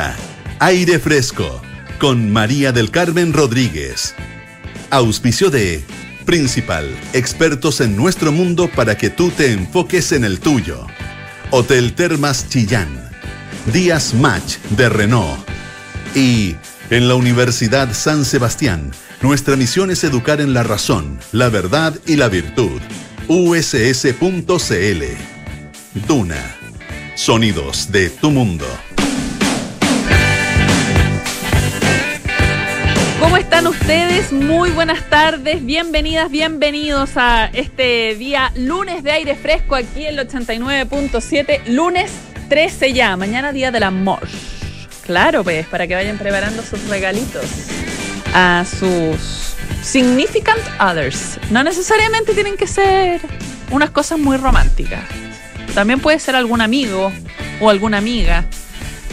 presenta Aire Fresco con María del Carmen Rodríguez. Auspicio de Principal, expertos en nuestro mundo para que tú te enfoques en el tuyo. Hotel Termas Chillán, Días Match de Renault. Y en la Universidad San Sebastián, nuestra misión es educar en la razón, la verdad y la virtud. USS.cl. Duna. Sonidos de tu mundo. ¿Cómo están ustedes? Muy buenas tardes, bienvenidas, bienvenidos a este día lunes de aire fresco aquí en el 89.7, lunes 13 ya, mañana día del amor. Claro, pues, para que vayan preparando sus regalitos a sus significant others. No necesariamente tienen que ser unas cosas muy románticas. También puede ser algún amigo o alguna amiga,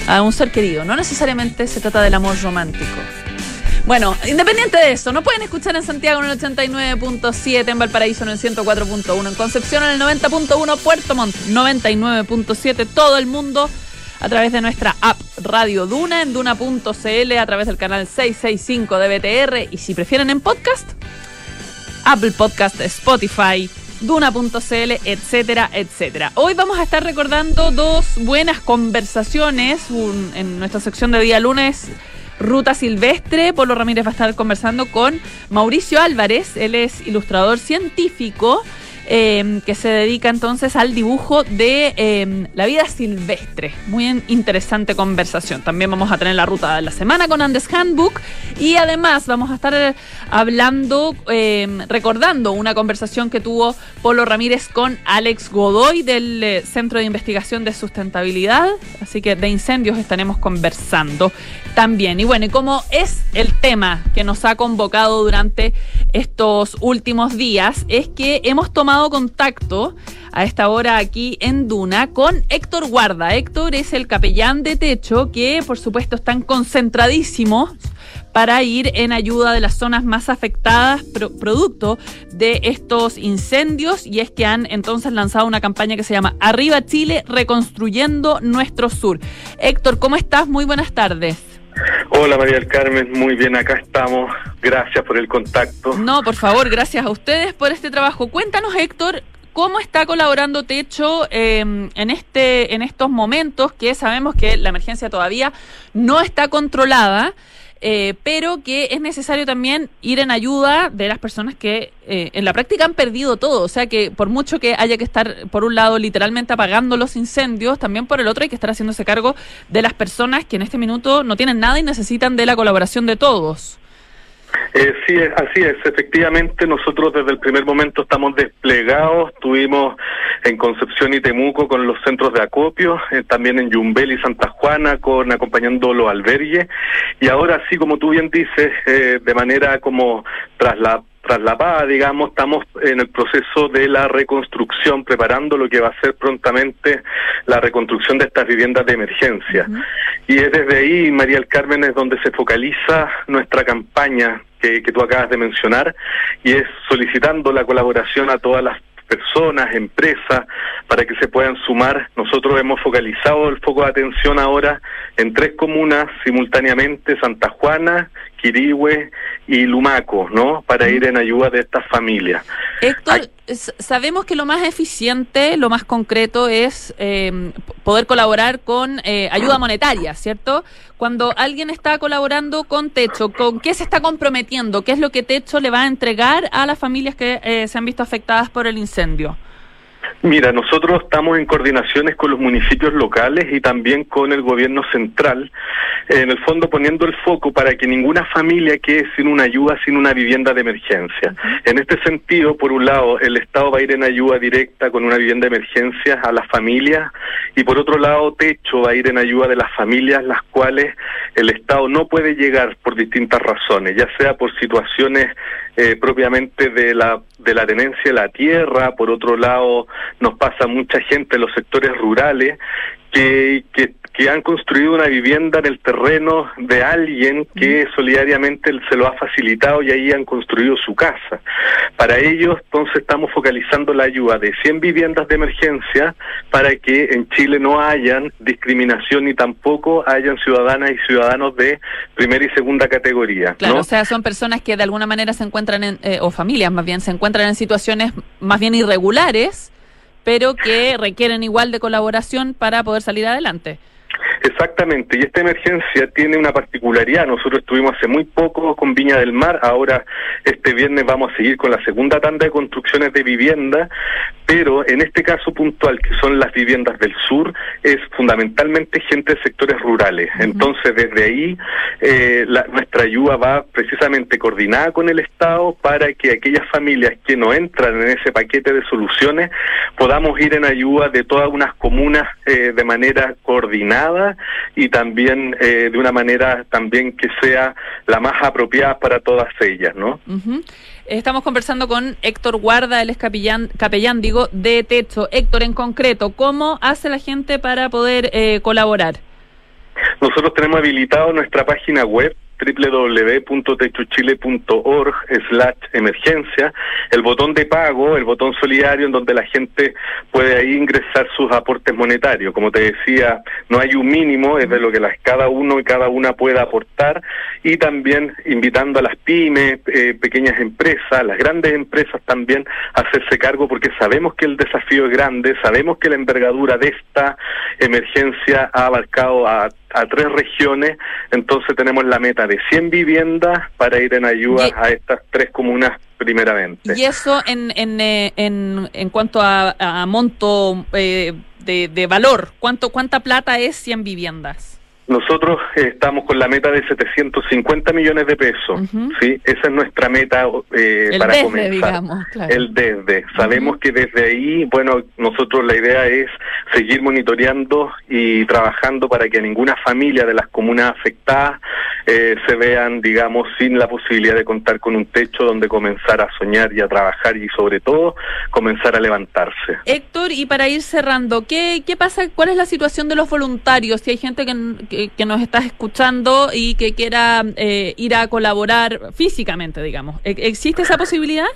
a un ser querido. No necesariamente se trata del amor romántico. Bueno, independiente de eso, nos pueden escuchar en Santiago en el 89.7, en Valparaíso en el 104.1, en Concepción en el 90.1, Puerto Montt 99.7, todo el mundo a través de nuestra app Radio Duna, en Duna.cl, a través del canal 665 de BTR, y si prefieren en podcast, Apple Podcast, Spotify, Duna.cl, etcétera, etcétera. Hoy vamos a estar recordando dos buenas conversaciones en nuestra sección de día lunes, Ruta Silvestre. Polo Ramírez va a estar conversando con Mauricio Álvarez. Él es ilustrador científico que se dedica entonces al dibujo de la vida silvestre. Muy interesante conversación. También vamos a tener la ruta de la semana con Andes Handbook. Y además vamos a estar hablando, recordando una conversación que tuvo Polo Ramírez con Alex Godoy del Centro de Investigación de Sustentabilidad. Así que de incendios estaremos conversando también. Y bueno, y como es el tema que nos ha convocado durante estos últimos días, es que hemos tomado contacto a esta hora aquí en Duna con Héctor Guarda. Héctor es el capellán de Techo, que por supuesto están concentradísimos para ir en ayuda de las zonas más afectadas producto de estos incendios, y es que han entonces lanzado una campaña que se llama Arriba Chile, reconstruyendo nuestro sur. Héctor, ¿cómo estás? Muy buenas tardes. Hola María del Carmen, muy bien, acá estamos, gracias por el contacto. No, por favor, gracias a ustedes por este trabajo. Cuéntanos, Héctor, ¿cómo está colaborando Techo en estos momentos que sabemos que la emergencia todavía no está controlada, pero que es necesario también ir en ayuda de las personas que en la práctica han perdido todo? O sea, que por mucho que haya que estar, por un lado, literalmente apagando los incendios, también por el otro hay que estar haciéndose cargo de las personas que en este minuto no tienen nada y necesitan de la colaboración de todos. Sí, así es. Efectivamente, nosotros desde el primer momento estamos desplegados. Estuvimos en Concepción y Temuco con los centros de acopio, también en Yumbel y Santa Juana acompañando los albergues. Y ahora sí, como tú bien dices, de manera como traslapada, digamos, estamos en el proceso de la reconstrucción, preparando lo que va a ser prontamente la reconstrucción de estas viviendas de emergencia. Uh-huh. Y es desde ahí, María del Carmen, es donde se focaliza nuestra campaña que tú acabas de mencionar, y es solicitando la colaboración a todas las personas, empresas, para que se puedan sumar. Nosotros hemos focalizado el foco de atención ahora en tres comunas simultáneamente, Santa Juana, Quirihue y Lumaco, ¿no? Para ir en ayuda de estas familias. Héctor, sabemos que lo más eficiente, lo más concreto es poder colaborar con ayuda monetaria, ¿cierto? Cuando alguien está colaborando con Techo, ¿con qué se está comprometiendo? ¿Qué es lo que Techo le va a entregar a las familias que se han visto afectadas por el incendio? Mira, nosotros estamos en coordinaciones con los municipios locales y también con el gobierno central, en el fondo poniendo el foco para que ninguna familia quede sin una ayuda, sin una vivienda de emergencia. En este sentido, por un lado, el Estado va a ir en ayuda directa con una vivienda de emergencia a las familias, y por otro lado, Techo va a ir en ayuda de las familias las cuales el Estado no puede llegar por distintas razones, ya sea por situaciones propiamente de la tenencia de la tierra. Por otro lado, nos pasa mucha gente en los sectores rurales que han construido una vivienda en el terreno de alguien que solidariamente se lo ha facilitado y ahí han construido su casa. Para ellos, entonces, estamos focalizando la ayuda de 100 viviendas de emergencia para que en Chile no hayan discriminación ni tampoco hayan ciudadanas y ciudadanos de primera y segunda categoría. Claro, ¿no? O sea, son personas que de alguna manera se encuentran en, o familias más bien, se encuentran en situaciones más bien irregulares, pero que requieren igual de colaboración para poder salir adelante. Exactamente, y esta emergencia tiene una particularidad. Nosotros estuvimos hace muy poco con Viña del Mar, ahora este viernes vamos a seguir con la segunda tanda de construcciones de vivienda, pero en este caso puntual, que son las viviendas del sur, es fundamentalmente gente de sectores rurales. Uh-huh. Entonces, desde ahí, nuestra ayuda va precisamente coordinada con el Estado para que aquellas familias que no entran en ese paquete de soluciones podamos ir en ayuda de todas unas comunas de manera coordinada y también de una manera también que sea la más apropiada para todas ellas, ¿no? Uh-huh. Estamos conversando con Héctor Guarda, él es capellán, de Techo. Héctor, en concreto, ¿cómo hace la gente para poder colaborar? Nosotros tenemos habilitado nuestra página web www.techochile.org/emergencia, el botón de pago, el botón solidario, en donde la gente puede ahí ingresar sus aportes monetarios. Como te decía, no hay un mínimo, es de lo que cada uno y cada una pueda aportar, y también invitando a las pymes, pequeñas empresas, las grandes empresas también, a hacerse cargo, porque sabemos que el desafío es grande, sabemos que la envergadura de esta emergencia ha abarcado a 3 regiones, entonces tenemos la meta de 100 viviendas para ir en ayuda a estas 3 comunas primeramente. Y eso en cuanto a monto de valor, ¿cuánta plata es 100 viviendas? Nosotros estamos con la meta de 750 millones de pesos, uh-huh. ¿Sí? Esa es nuestra meta para desde, comenzar. Digamos, claro. El desde. Sabemos uh-huh. que desde ahí, bueno, nosotros la idea es seguir monitoreando y trabajando para que ninguna familia de las comunas afectadas se vean, digamos, sin la posibilidad de contar con un techo donde comenzar a soñar y a trabajar y, sobre todo, comenzar a levantarse. Héctor, y para ir cerrando, ¿qué pasa? ¿Cuál es la situación de los voluntarios? Si hay gente que nos estás escuchando y que quiera ir a colaborar físicamente, digamos. ¿Existe esa posibilidad?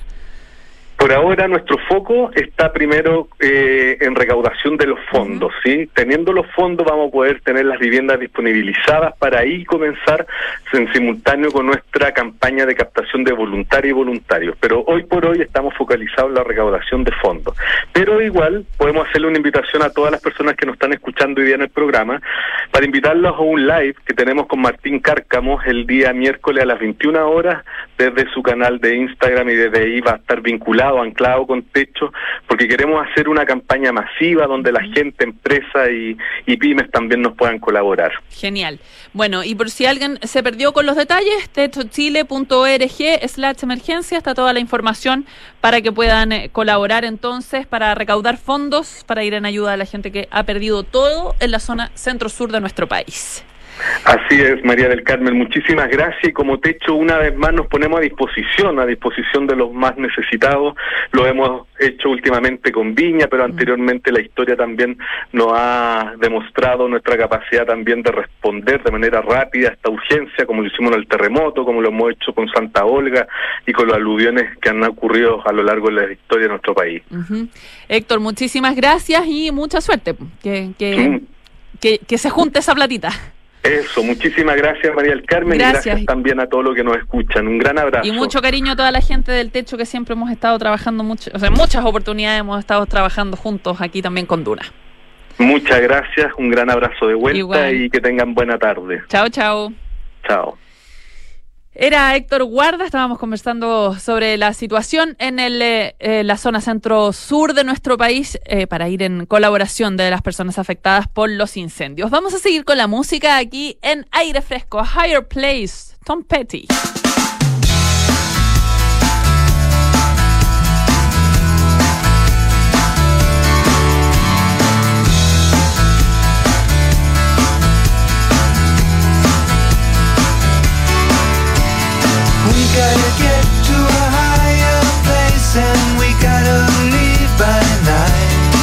Por ahora nuestro foco está primero en recaudación de los fondos, uh-huh. ¿sí? Teniendo los fondos vamos a poder tener las viviendas disponibilizadas para ahí comenzar en simultáneo con nuestra campaña de captación de voluntarios y voluntarios. Pero hoy por hoy estamos focalizados en la recaudación de fondos. Pero igual podemos hacerle una invitación a todas las personas que nos están escuchando hoy día en el programa para invitarlos a un live que tenemos con Martín Cárcamo el día miércoles a las 21 horas desde su canal de Instagram, y desde ahí va a estar vinculado, anclado con Techo, porque queremos hacer una campaña masiva donde la gente, empresa y pymes también nos puedan colaborar. Genial. Bueno, y por si alguien se perdió con los detalles, techochile.org/emergencia, está toda la información para que puedan colaborar entonces para recaudar fondos, para ir en ayuda a la gente que ha perdido todo en la zona centro-sur de nuestro país. Así es, María del Carmen, muchísimas gracias, y como Techo una vez más nos ponemos a disposición de los más necesitados. Lo hemos hecho últimamente con Viña, pero anteriormente la historia también nos ha demostrado nuestra capacidad también de responder de manera rápida a esta urgencia, como lo hicimos en el terremoto, como lo hemos hecho con Santa Olga y con los aluviones que han ocurrido a lo largo de la historia de nuestro país. Uh-huh. Héctor, muchísimas gracias y mucha suerte, que se junte esa platita. Eso, muchísimas gracias, María del Carmen, gracias. Y gracias también a todos los que nos escuchan. Un gran abrazo. Y mucho cariño a toda la gente del Techo, que siempre hemos estado trabajando mucho, o sea, muchas oportunidades hemos estado trabajando juntos aquí también con Duna. Muchas gracias, un gran abrazo de vuelta. Igual. Y que tengan buena tarde. Chao, chao. Chao. Era Héctor Guarda, estábamos conversando sobre la situación en la zona centro-sur de nuestro país para ir en colaboración de las personas afectadas por los incendios. Vamos a seguir con la música aquí en Aire Fresco, Higher Place, Tom Petty. Leave by night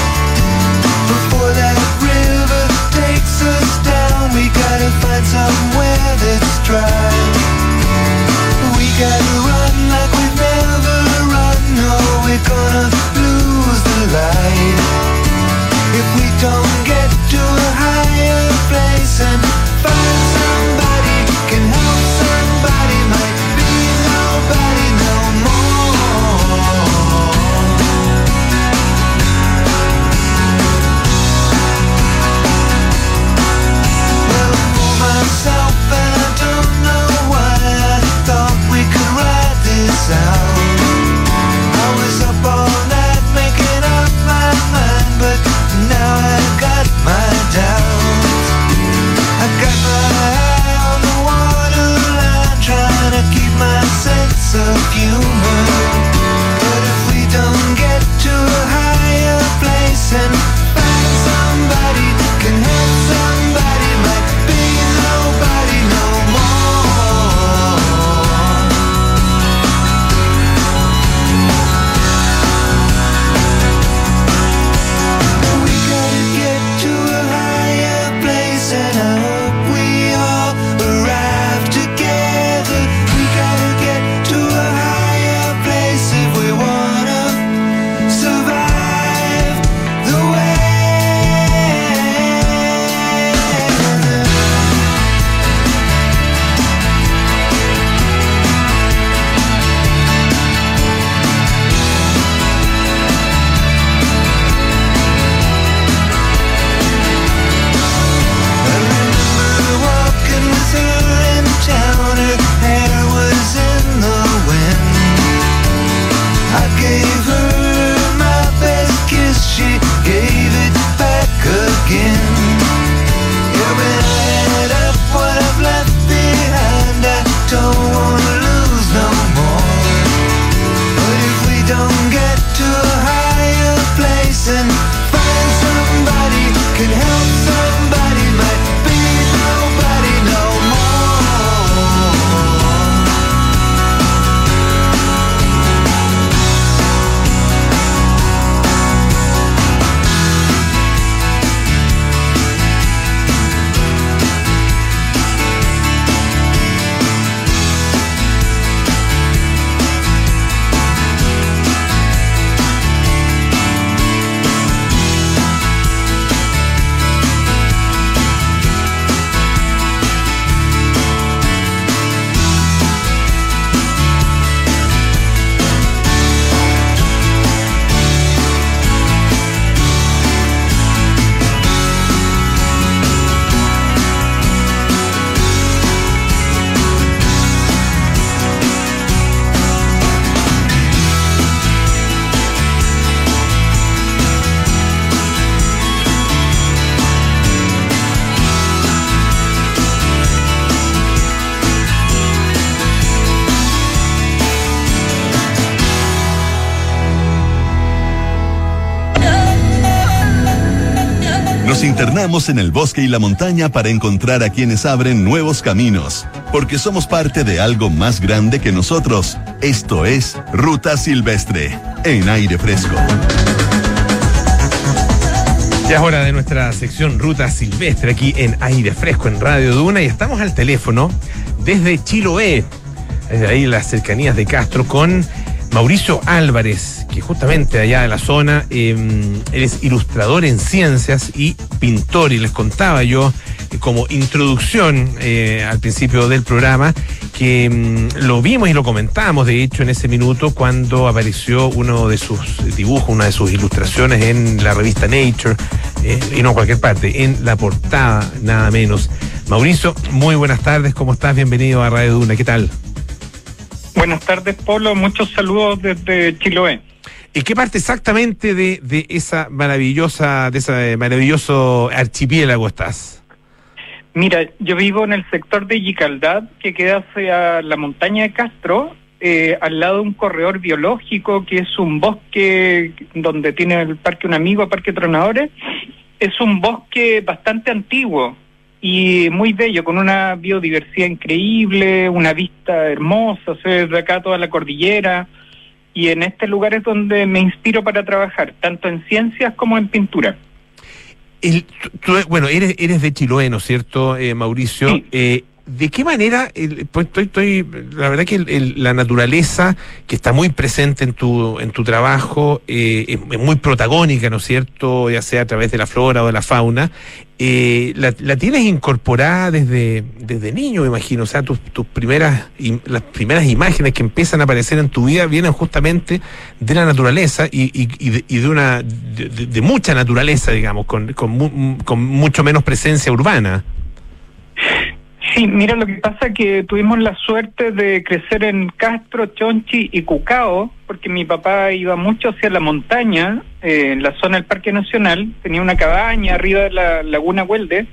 before that river somewhere that's dry. We gotta run like we've never run, or we're gonna lose the light. If we don't get to a higher place and find somebody can help somebody, might be nobody no more. Myself and I don't know why I thought we could ride this out. I was up all night making up my mind, but now I got my doubts. I got my eye on the waterline, trying to keep my sense of humor. But if we don't get to a higher place and find somebody that can help somebody, might be nobody no more. We gotta get to a higher place, and I hope we all arrive together. We gotta get to a higher place if we wanna survive the way. Remember walking with her in town, her hair was in the wind. I gave her my best kiss, she gave it back again. Yeah, when I add up what I've left behind, I don't wanna lose no more. But if we don't get to a higher place and find somebody can help somebody, might be nobody no more. Nos internamos en el bosque y la montaña para encontrar a quienes abren nuevos caminos, porque somos parte de algo más grande que nosotros. Esto es Ruta Silvestre, en Aire Fresco. Ya es hora de nuestra sección Ruta Silvestre, aquí en Aire Fresco, en Radio Duna, y estamos al teléfono desde Chiloé, desde ahí las cercanías de Castro, con Mauricio Álvarez, que justamente allá de la zona, él es ilustrador en ciencias y pintor, y les contaba yo como introducción al principio del programa, que lo vimos y lo comentamos de hecho en ese minuto cuando apareció uno de sus dibujos, una de sus ilustraciones en la revista Nature, y no en cualquier parte, en la portada nada menos. Mauricio, muy buenas tardes, ¿cómo estás? Bienvenido a Radio Duna, ¿qué tal? Buenas tardes, Polo, muchos saludos desde Chiloé. ¿Y qué parte exactamente de esa maravillosa, de ese maravilloso archipiélago estás? Mira, yo vivo en el sector de Yicaldad, que queda hacia la montaña de Castro, al lado de un corredor biológico, que es un bosque donde tiene el Parque Un Amigo, Parque Tronadores. Es un bosque bastante antiguo y muy bello, con una biodiversidad increíble, una vista hermosa, se ve desde acá toda la cordillera, y en este lugar es donde me inspiro para trabajar, tanto en ciencias como en pintura. Bueno, eres de Chiloé, ¿no es cierto, Mauricio? Sí. ¿De qué manera, pues la verdad que la naturaleza, que está muy presente en tu trabajo, es muy protagónica, ¿no es cierto?, ya sea a través de la flora o de la fauna, la tienes incorporada desde niño, me imagino, o sea, las primeras imágenes que empiezan a aparecer en tu vida vienen justamente de la naturaleza y de mucha naturaleza, digamos, con mucho menos presencia urbana. Sí, mira, lo que pasa es que tuvimos la suerte de crecer en Castro, Chonchi y Cucao, porque mi papá iba mucho hacia la montaña, en la zona del Parque Nacional, tenía una cabaña arriba de la Laguna Huelde,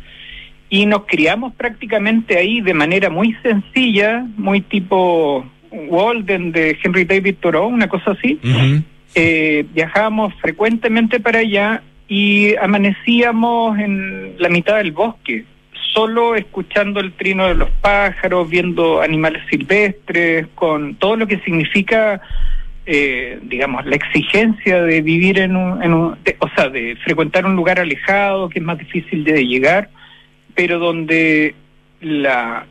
y nos criamos prácticamente ahí de manera muy sencilla, muy tipo Walden de Henry David Thoreau, una cosa así. Uh-huh. Viajábamos frecuentemente para allá y amanecíamos en la mitad del bosque, solo escuchando el trino de los pájaros, viendo animales silvestres, con todo lo que significa, digamos, la exigencia de vivir de frecuentar un lugar alejado, que es más difícil de llegar, pero donde la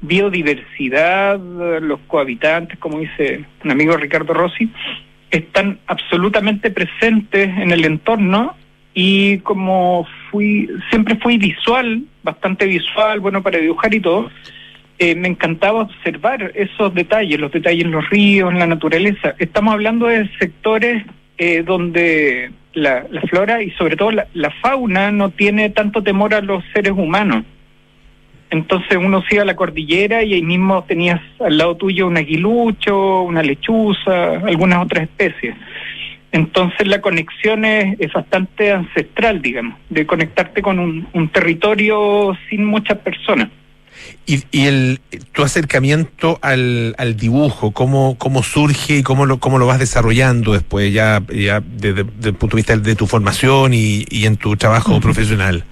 biodiversidad, los cohabitantes, como dice un amigo Ricardo Rossi, están absolutamente presentes en el entorno. Y como siempre fui visual, bastante visual, bueno para dibujar y todo, me encantaba observar esos detalles, los detalles en los ríos, en la naturaleza. Estamos hablando de sectores donde la flora y sobre todo la fauna no tiene tanto temor a los seres humanos. Entonces uno se iba a la cordillera y ahí mismo tenías al lado tuyo un aguilucho, una lechuza, algunas otras especies. Entonces la conexión es bastante ancestral, digamos, de conectarte con un territorio sin muchas personas. Y tu acercamiento al dibujo, ¿cómo surge y cómo lo vas desarrollando después, ya desde el punto de vista de tu formación y en tu trabajo uh-huh. profesional?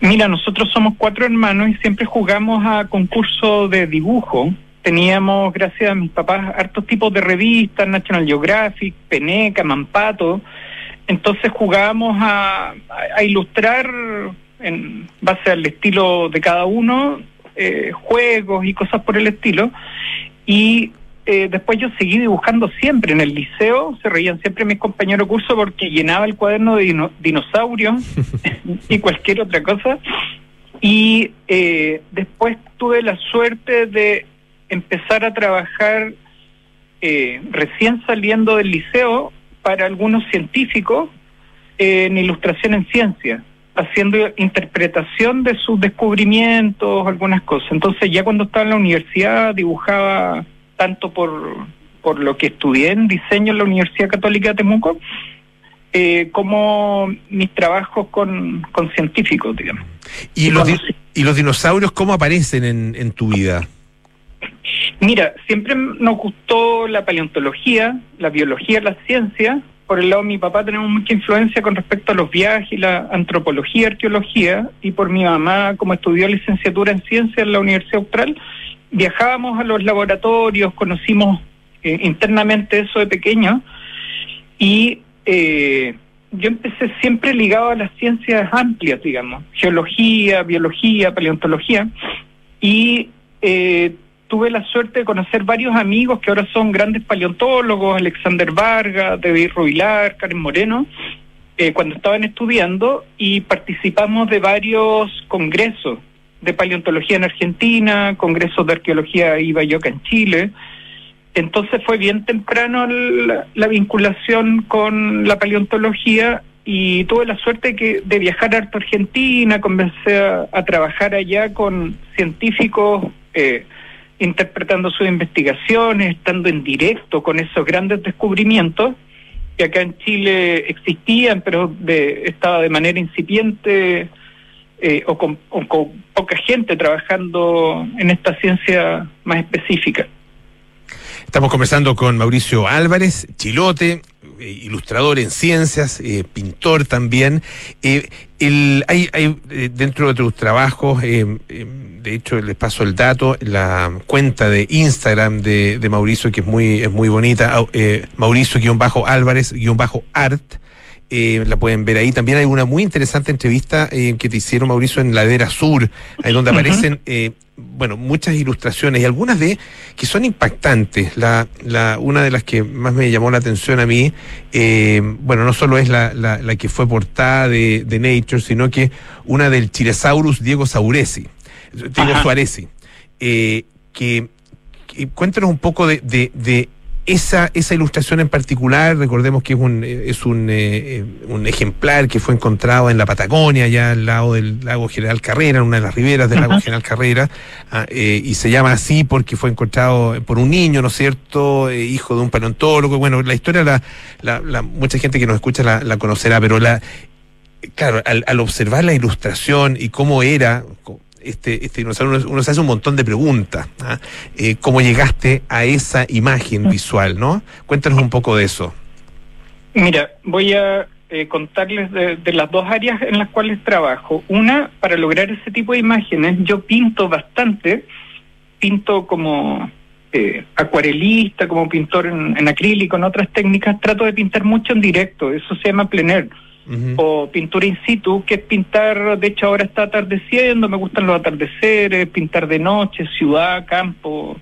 Mira, nosotros somos 4 hermanos y siempre jugamos a concursos de dibujo. Teníamos, gracias a mis papás, hartos tipos de revistas, National Geographic, Peneca, Mampato. Entonces jugábamos a ilustrar, en base al estilo de cada uno, juegos y cosas por el estilo. Y después yo seguí dibujando siempre. En el liceo se reían siempre mis compañeros de curso porque llenaba el cuaderno de dinosaurios y cualquier otra cosa. Y después tuve la suerte de empezar a trabajar recién saliendo del liceo para algunos científicos en ilustración en ciencia, haciendo interpretación de sus descubrimientos, algunas cosas. Entonces ya cuando estaba en la universidad dibujaba tanto por lo que estudié en diseño en la Universidad Católica de Temuco, como mis trabajos con científicos, digamos. ¿Y los dinosaurios cómo aparecen en tu vida? Mira, siempre nos gustó la paleontología, la biología, la ciencia. Por el lado de mi papá tenemos mucha influencia con respecto a los viajes, la antropología, arqueología. Y por mi mamá, como estudió licenciatura en ciencia en la Universidad Austral, viajábamos a los laboratorios, conocimos internamente eso de pequeño. Y yo empecé siempre ligado a las ciencias amplias, digamos, geología, biología, paleontología. Y tuve la suerte de conocer varios amigos que ahora son grandes paleontólogos, Alexander Vargas, David Rubilar, Karen Moreno, cuando estaban estudiando, y participamos de varios congresos de paleontología en Argentina, congresos de arqueología y Bayoca en Chile. Entonces fue bien temprano la vinculación con la paleontología y tuve la suerte de viajar harto a Argentina. Comencé a trabajar allá con científicos interpretando sus investigaciones, estando en directo con esos grandes descubrimientos que acá en Chile existían, pero estaba de manera incipiente o con poca gente trabajando en esta ciencia más específica. Estamos conversando con Mauricio Álvarez, chilote, ilustrador en ciencias, pintor también. Hay dentro de tus trabajos, de hecho les paso el dato, la cuenta de Instagram de Mauricio, que es muy bonita, Mauricio-Álvarez-Art, La pueden ver ahí. También hay una muy interesante entrevista que te hicieron, Mauricio, en Ladera Sur, ahí donde aparecen muchas ilustraciones y algunas de que son impactantes. Una de las que más me llamó la atención a mí, no solo es la que fue portada de Nature, sino que una del Chilesaurus Diego Suárez, que cuéntanos un poco de esa ilustración en particular. Recordemos que es un ejemplar que fue encontrado en la Patagonia, allá al lado del Lago General Carrera, en una de las riberas del Lago General Carrera, y se llama así porque fue encontrado por un niño, ¿no es cierto?, hijo de un paleontólogo. Bueno, la historia, mucha gente que nos escucha la conocerá, pero al observar la ilustración y cómo era este dinosaurio, uno se hace un montón de preguntas, ¿no? ¿Cómo llegaste a esa imagen visual, no? Cuéntanos un poco de eso. Mira, voy a contarles de las dos áreas en las cuales trabajo. Una, para lograr ese tipo de imágenes, yo pinto bastante. Pinto como acuarelista, como pintor en acrílico, en otras técnicas. Trato de pintar mucho en directo, eso se llama plein air. Uh-huh. O pintura in situ, que es pintar, de hecho ahora está atardeciendo, me gustan los atardeceres, pintar de noche, ciudad, campo,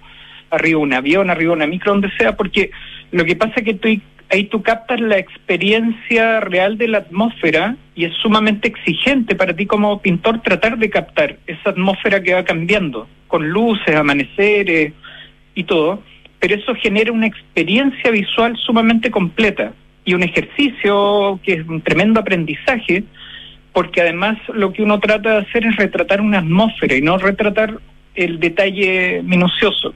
arriba un avión, arriba una micro, donde sea, porque lo que pasa es que ahí tú captas la experiencia real de la atmósfera y es sumamente exigente para ti como pintor tratar de captar esa atmósfera que va cambiando, con luces, amaneceres y todo, pero eso genera una experiencia visual sumamente completa. Y un ejercicio que es un tremendo aprendizaje, porque además lo que uno trata de hacer es retratar una atmósfera y no retratar el detalle minucioso.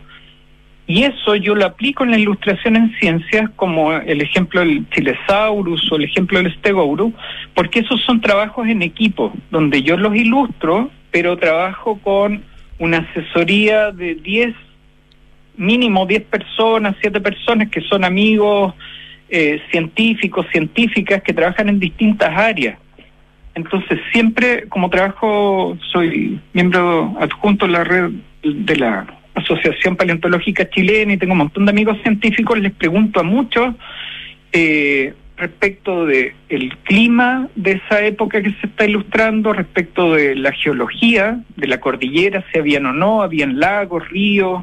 Y eso yo lo aplico en la ilustración en ciencias, como el ejemplo del Chilesaurus o el ejemplo del Stegosaurus, porque esos son trabajos en equipo, donde yo los ilustro, pero trabajo con una asesoría de 10, mínimo 10 personas, 7 personas que son amigos, científicos, científicas que trabajan en distintas áreas. Entonces siempre, como trabajo, soy miembro adjunto de la red de la Asociación Paleontológica Chilena y tengo un montón de amigos científicos, les pregunto a muchos respecto de el clima de esa época que se está ilustrando, respecto de la geología, de la cordillera, si habían o no, habían lagos, ríos.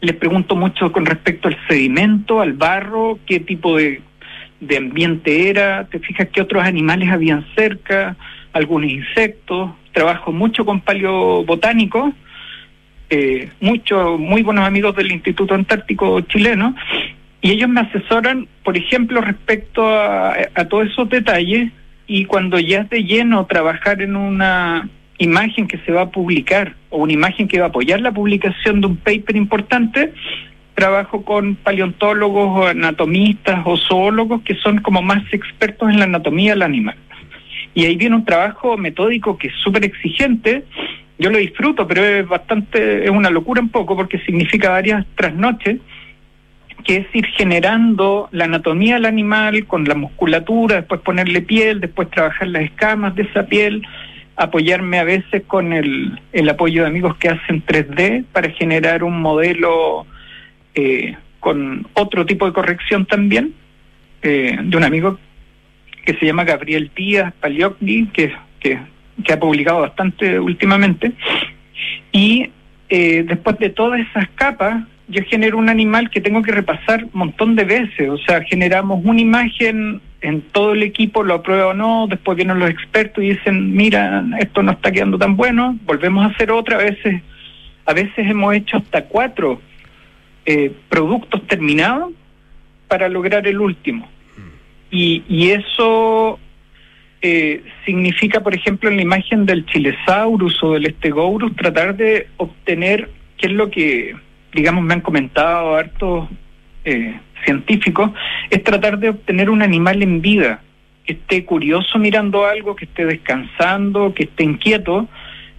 Les pregunto mucho con respecto al sedimento, al barro, qué tipo de ambiente era, te fijas qué otros animales habían cerca, algunos insectos. Trabajo mucho con paleobotánicos, muy buenos amigos del Instituto Antártico Chileno, y ellos me asesoran, por ejemplo, respecto a todos esos detalles, y cuando ya es de lleno trabajar en una imagen que se va a publicar o una imagen que va a apoyar la publicación de un paper importante, trabajo con paleontólogos o anatomistas o zoólogos que son como más expertos en la anatomía del animal. Y ahí viene un trabajo metódico que es súper exigente. Yo lo disfruto, pero es una locura un poco, porque significa varias trasnoches, que es ir generando la anatomía del animal con la musculatura, después ponerle piel, después trabajar las escamas de esa piel, apoyarme a veces con el apoyo de amigos que hacen 3D para generar un modelo con otro tipo de corrección también, de un amigo que se llama Gabriel Díaz Paliocchi, que ha publicado bastante últimamente. Y después de todas esas capas, yo genero un animal que tengo que repasar un montón de veces, o sea, generamos una imagen en todo el equipo, lo aprueba o no, después vienen los expertos y dicen, mira, esto no está quedando tan bueno, volvemos a hacer otra. A veces hemos hecho hasta 4 productos terminados para lograr el último. Y eso significa, por ejemplo, en la imagen del Chilesaurus o del Stegosaurus, tratar de obtener qué es lo que, digamos, me han comentado hartos científicos, es tratar de obtener un animal en vida, que esté curioso mirando algo, que esté descansando, que esté inquieto,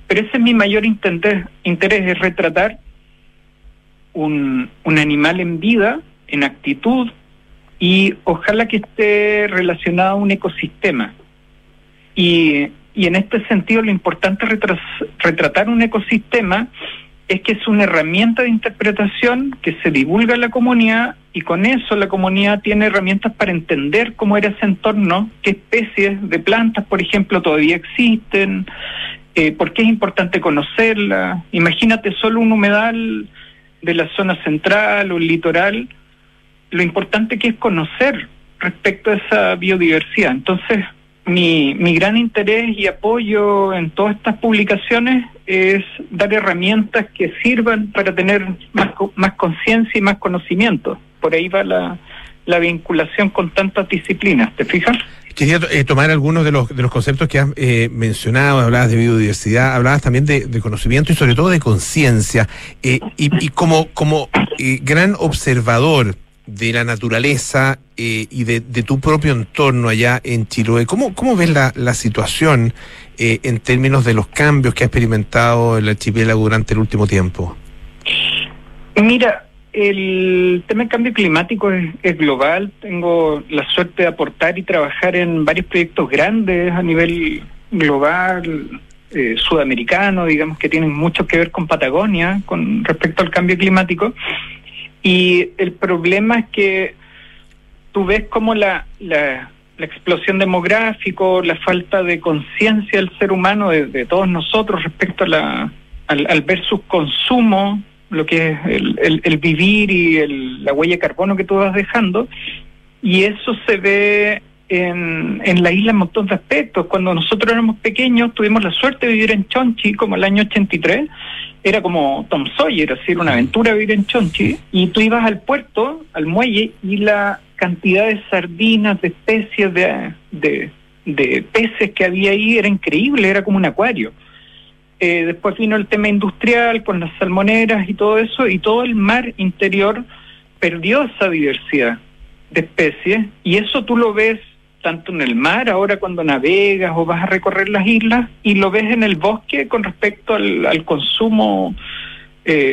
pero ese es mi mayor interés, es retratar un animal en vida, en actitud, y ojalá que esté relacionado a un ecosistema. Y en este sentido lo importante es retratar un ecosistema, es que es una herramienta de interpretación que se divulga en la comunidad Y con eso la comunidad tiene herramientas para entender cómo era ese entorno, qué especies de plantas, por ejemplo, todavía existen, por qué es importante conocerlas. Imagínate solo un humedal de la zona central o el litoral, lo importante que es conocer respecto a esa biodiversidad. Entonces, mi gran interés y apoyo en todas estas publicaciones es dar herramientas que sirvan para tener más conciencia y más conocimiento. Por ahí va la vinculación con tantas disciplinas, ¿te fijas? Quería tomar algunos de los conceptos que has mencionado. Hablabas de biodiversidad, hablabas también de conocimiento y sobre todo de conciencia. Y como gran observador de la naturaleza y de tu propio entorno allá en Chiloé, ¿cómo ves la situación en términos de los cambios que ha experimentado el archipiélago durante el último tiempo? Mira, el tema del cambio climático es global. Tengo la suerte de aportar y trabajar en varios proyectos grandes a nivel global, sudamericano, digamos, que tienen mucho que ver con Patagonia, con respecto al cambio climático. Y el problema es que tú ves como la explosión demográfica, la falta de conciencia del ser humano, de todos nosotros, respecto al ver sus consumos, lo que es el vivir y la huella de carbono que tú vas dejando, y eso se ve en la isla en un montón de aspectos. Cuando nosotros éramos pequeños tuvimos la suerte de vivir en Chonchi, como el año 83, era como Tom Sawyer, así era una aventura vivir en Chonchi, y tú ibas al puerto, al muelle, y la cantidad de sardinas, de especies, de peces que había ahí era increíble, era como un acuario. Después vino el tema industrial con las salmoneras y todo eso, y todo el mar interior perdió esa diversidad de especies, y eso tú lo ves tanto en el mar ahora cuando navegas o vas a recorrer las islas, y lo ves en el bosque con respecto al consumo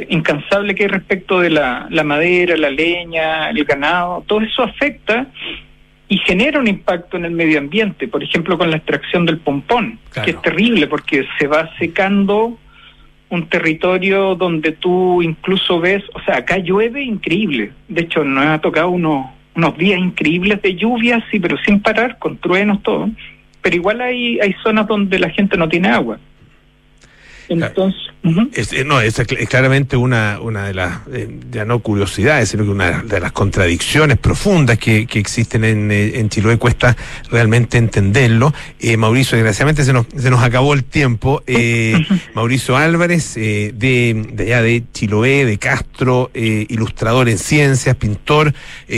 incansable que hay respecto de la madera, la leña, el ganado. Todo eso afecta y genera un impacto en el medio ambiente, por ejemplo con la extracción del pompón, claro, que es terrible porque se va secando un territorio donde tú incluso ves, o sea, acá llueve increíble, de hecho nos ha tocado unos días increíbles de lluvia, sí, pero sin parar, con truenos, todo, pero igual hay zonas donde la gente no tiene agua. Entonces, uh-huh. Es claramente una de las, ya no curiosidades, sino que una de las contradicciones profundas que existen en Chiloé, cuesta realmente entenderlo. Mauricio, desgraciadamente se nos acabó el tiempo. Mauricio Álvarez, de allá de Chiloé, de Castro, ilustrador en ciencias, pintor,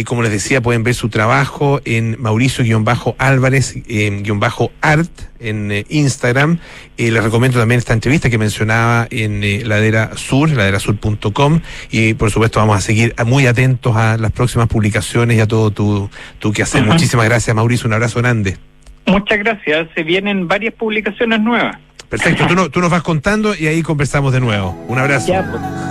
como les decía, pueden ver su trabajo en Mauricio-Álvarez-Art, en Instagram. Les recomiendo también esta entrevista que mencionaba en Ladera Sur, laderasur.com, y por supuesto vamos a seguir muy atentos a las próximas publicaciones y a todo tu quehacer. Uh-huh. Muchísimas gracias, Mauricio, un abrazo grande. Muchas gracias, se vienen varias publicaciones nuevas. Perfecto, tú nos vas contando y ahí conversamos de nuevo. Un abrazo. Ya,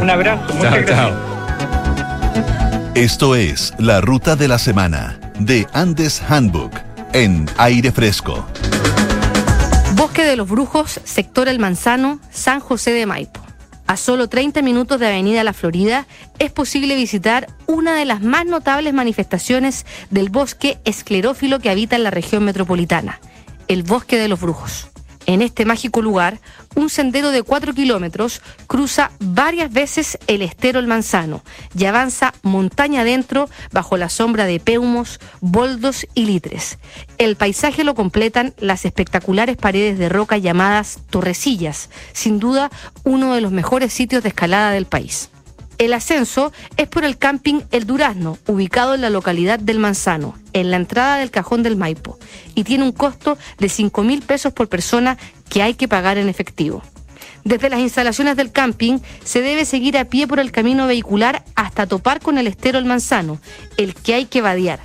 un abrazo, muchas gracias. Chao. Esto es La Ruta de la Semana de Andes Handbook en Aire Fresco. Bosque de los Brujos, sector El Manzano, San José de Maipo. A solo 30 minutos de Avenida La Florida es posible visitar una de las más notables manifestaciones del bosque esclerófilo que habita en la región metropolitana, el Bosque de los Brujos. En este mágico lugar, un sendero de 4 kilómetros cruza varias veces el Estero El Manzano y avanza montaña adentro bajo la sombra de peumos, boldos y litres. El paisaje lo completan las espectaculares paredes de roca llamadas torrecillas, sin duda uno de los mejores sitios de escalada del país. El ascenso es por el camping El Durazno, ubicado en la localidad del Manzano, en la entrada del Cajón del Maipo, y tiene un costo de 5.000 pesos por persona que hay que pagar en efectivo. Desde las instalaciones del camping se debe seguir a pie por el camino vehicular hasta topar con el Estero El Manzano, el que hay que vadear.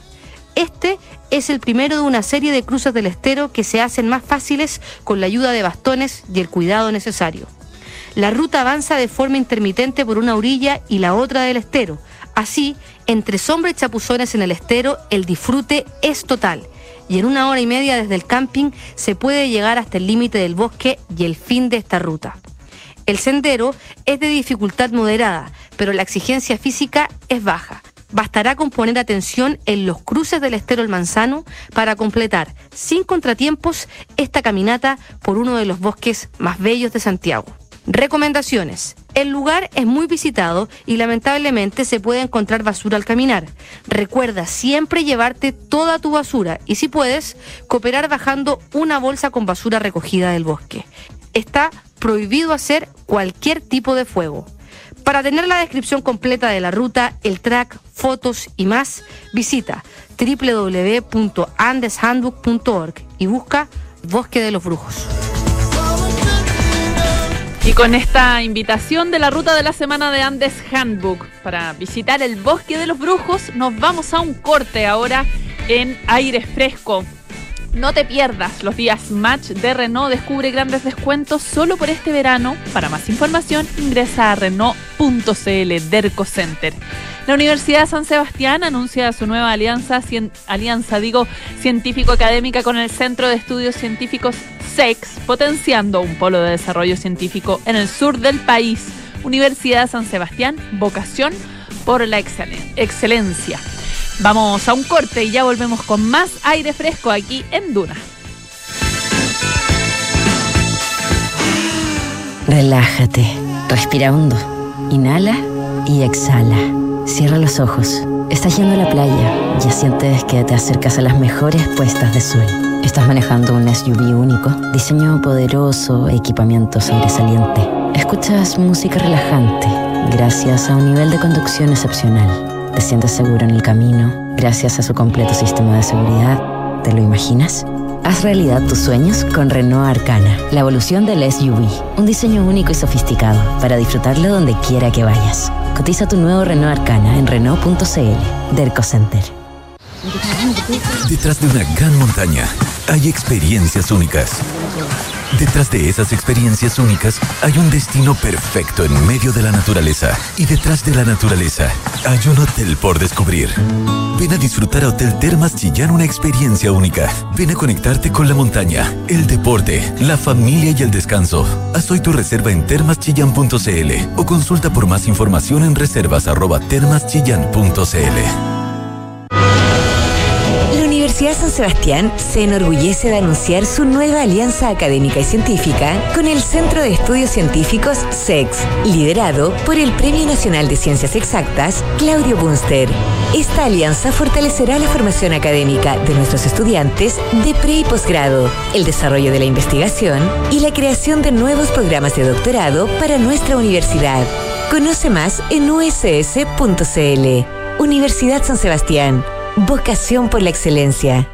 Este es el primero de una serie de cruces del estero que se hacen más fáciles con la ayuda de bastones y el cuidado necesario. La ruta avanza de forma intermitente por una orilla y la otra del estero. Así, entre sombra y chapuzones en el estero, el disfrute es total. Y en 1 hora y media desde el camping se puede llegar hasta el límite del bosque y el fin de esta ruta. El sendero es de dificultad moderada, pero la exigencia física es baja. Bastará con poner atención en los cruces del Estero El Manzano para completar, sin contratiempos, esta caminata por uno de los bosques más bellos de Santiago. Recomendaciones. El lugar es muy visitado y lamentablemente se puede encontrar basura al caminar. Recuerda siempre llevarte toda tu basura y, si puedes, cooperar bajando una bolsa con basura recogida del bosque. Está prohibido hacer cualquier tipo de fuego. Para tener la descripción completa de la ruta, el track, fotos y más, visita www.andeshandbook.org y busca Bosque de los Brujos. Y con esta invitación de la ruta de la semana de Andes Handbook para visitar el Bosque de los Brujos, nos vamos a un corte ahora en Aire Fresco. No te pierdas los días Match de Renault. Descubre grandes descuentos solo por este verano. Para más información, ingresa a Renault.cl Derco Center. La Universidad San Sebastián anuncia su nueva alianza científico-académica con el Centro de Estudios Científicos SEX, potenciando un polo de desarrollo científico en el sur del país. Universidad San Sebastián, vocación por la excelencia. Vamos a un corte y ya volvemos con más Aire Fresco aquí en Duna. Relájate, respira hondo, inhala y exhala. Cierra los ojos. Estás yendo a la playa. Ya sientes que te acercas a las mejores puestas de sol. Estás manejando un SUV único, diseño poderoso, equipamiento sobresaliente. Escuchas música relajante gracias a un nivel de conducción excepcional. Te sientes seguro en el camino gracias a su completo sistema de seguridad. ¿Te lo imaginas? Haz realidad tus sueños con Renault Arcana, la evolución del SUV. Un diseño único y sofisticado para disfrutarlo donde quiera que vayas. Cotiza tu nuevo Renault Arcana en Renault.cl, Derco Center. Detrás de una gran montaña hay experiencias únicas. Detrás de esas experiencias únicas hay un destino perfecto en medio de la naturaleza. Y detrás de la naturaleza hay un hotel por descubrir. Ven a disfrutar a Hotel Termas Chillán, una experiencia única. Ven a conectarte con la montaña, el deporte, la familia y el descanso. Haz hoy tu reserva en termaschillán.cl o consulta por más información en reservas@termaschillán.cl. La Universidad San Sebastián se enorgullece de anunciar su nueva alianza académica y científica con el Centro de Estudios Científicos SEX, liderado por el Premio Nacional de Ciencias Exactas, Claudio Bunster. Esta alianza fortalecerá la formación académica de nuestros estudiantes de pre y posgrado, el desarrollo de la investigación y la creación de nuevos programas de doctorado para nuestra universidad. Conoce más en USS.cl. Universidad San Sebastián. Vocación por la excelencia.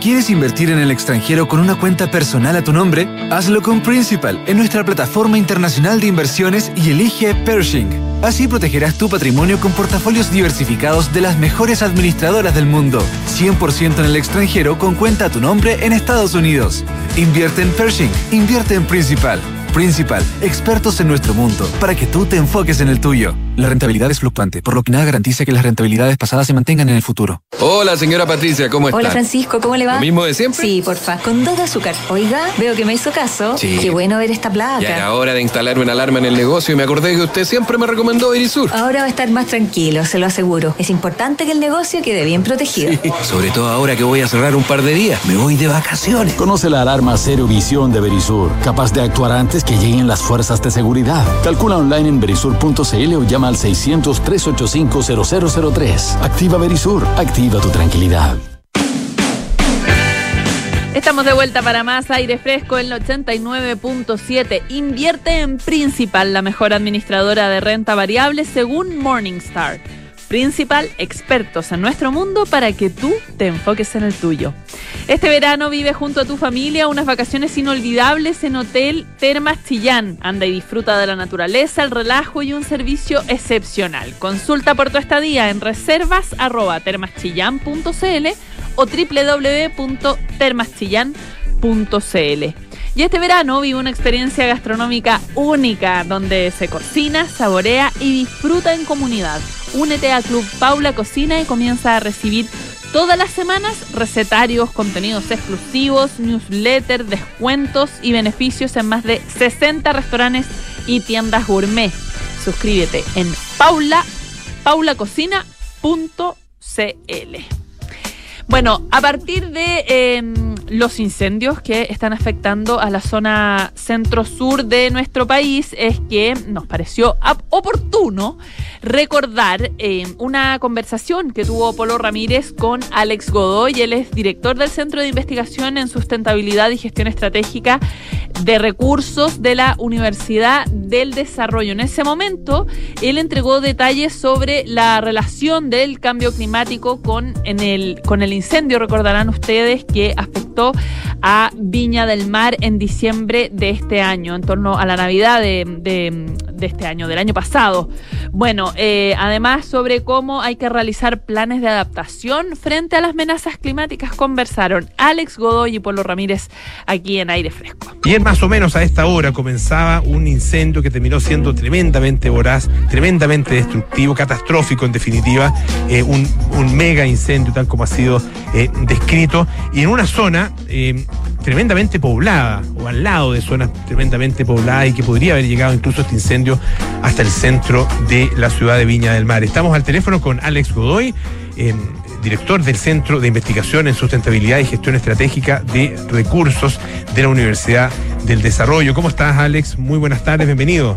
¿Quieres invertir en el extranjero con una cuenta personal a tu nombre? Hazlo con Principal en nuestra plataforma internacional de inversiones y elige Pershing. Así protegerás tu patrimonio con portafolios diversificados de las mejores administradoras del mundo. 100% en el extranjero con cuenta a tu nombre en Estados Unidos. Invierte en Pershing. Invierte en Principal. Principal, expertos en nuestro mundo, para que tú te enfoques en el tuyo. La rentabilidad es fluctuante, por lo que nada garantiza que las rentabilidades pasadas se mantengan en el futuro. Hola, señora Patricia, ¿cómo está? Hola, Francisco, ¿cómo le va? ¿Lo mismo de siempre? Sí, porfa, con 2 de azúcar. Oiga, veo que me hizo caso. Sí. Qué bueno ver esta placa. Ya era hora de instalar una alarma en el negocio y me acordé que usted siempre me recomendó Berisur. Ahora va a estar más tranquilo, se lo aseguro. Es importante que el negocio quede bien protegido. Sí. Sobre todo ahora que voy a cerrar un par de días. Me voy de vacaciones. Conoce la alarma Cero Visión de Berisur, capaz de actuar antes que lleguen las fuerzas de seguridad. Calcula online en berisur.cl o llama al 600-385-0003. Activa Berisur. Activa tu tranquilidad. Estamos de vuelta para más Aire Fresco en el 89.7. Invierte en Principal, la mejor administradora de renta variable según Morningstar. Principal, expertos en nuestro mundo para que tú te enfoques en el tuyo. Este verano vive junto a tu familia unas vacaciones inolvidables en Hotel Termas Chillán. Anda y disfruta de la naturaleza, el relajo y un servicio excepcional. Consulta por tu estadía en reservas@termaschillán.cl o www.termaschillán.cl. Y este verano vive una experiencia gastronómica única donde se cocina, saborea y disfruta en comunidad. Únete a Club Paula Cocina y comienza a recibir todas las semanas recetarios, contenidos exclusivos, newsletter, descuentos y beneficios en más de 60 restaurantes y tiendas gourmet. Suscríbete en paulacocina.com. Duna.cl. Bueno, a partir de los incendios que están afectando a la zona centro-sur de nuestro país, es que nos pareció oportuno recordar una conversación que tuvo Polo Ramírez con Alex Godoy. Él es director del Centro de Investigación en Sustentabilidad y Gestión Estratégica de Recursos de la Universidad del Desarrollo. En ese momento, él entregó detalles sobre la relación del cambio climático con el incendio. Recordarán ustedes que afectó a Viña del Mar en diciembre de este año, en torno a la Navidad de este año, del año pasado. Bueno, además sobre cómo hay que realizar planes de adaptación frente a las amenazas climáticas, conversaron Alex Godoy y Polo Ramírez aquí en Aire Fresco. Y en más o menos a esta hora comenzaba un incendio que terminó siendo tremendamente voraz, tremendamente destructivo, catastrófico en definitiva, un mega incendio tal como ha sido descrito, y en una zona tremendamente poblada, o al lado de zonas tremendamente pobladas, y que podría haber llegado incluso este incendio hasta el centro de la ciudad de Viña del Mar. Estamos al teléfono con Alex Godoy, director del Centro de Investigación en Sustentabilidad y Gestión Estratégica de Recursos de la Universidad del Desarrollo. ¿Cómo estás, Alex? Muy buenas tardes, bienvenido.